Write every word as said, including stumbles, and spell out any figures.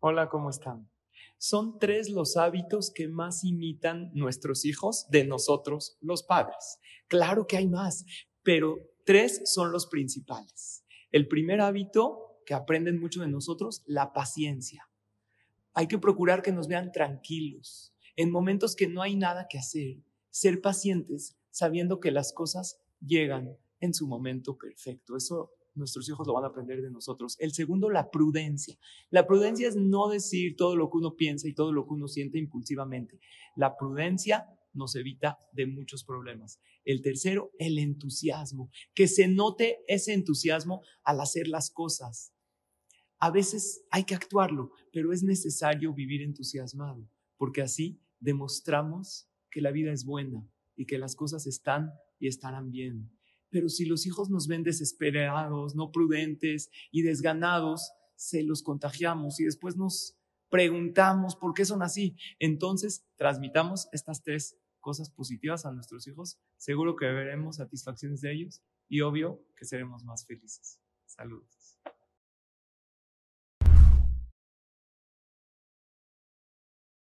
Hola, ¿cómo están? Son tres los hábitos que más imitan nuestros hijos de nosotros los padres. Claro que hay más, pero tres son los principales. El primer hábito que aprenden mucho de nosotros, la paciencia. Hay que procurar que nos vean tranquilos, en momentos que no hay nada que hacer, ser pacientes sabiendo que las cosas llegan en su momento perfecto. Eso nuestros hijos lo van a aprender de nosotros. El segundo, la prudencia. La prudencia es no decir todo lo que uno piensa y todo lo que uno siente impulsivamente. La prudencia nos evita de muchos problemas. El tercero, el entusiasmo. Que se note ese entusiasmo al hacer las cosas. A veces hay que actuarlo, pero es necesario vivir entusiasmado, porque así demostramos que la vida es buena y que las cosas están y estarán bien. Pero si los hijos nos ven desesperados, no prudentes y desganados, se los contagiamos y después nos preguntamos por qué son así. Entonces, transmitamos estas tres cosas positivas a nuestros hijos. Seguro que veremos satisfacciones de ellos y obvio que seremos más felices. Saludos.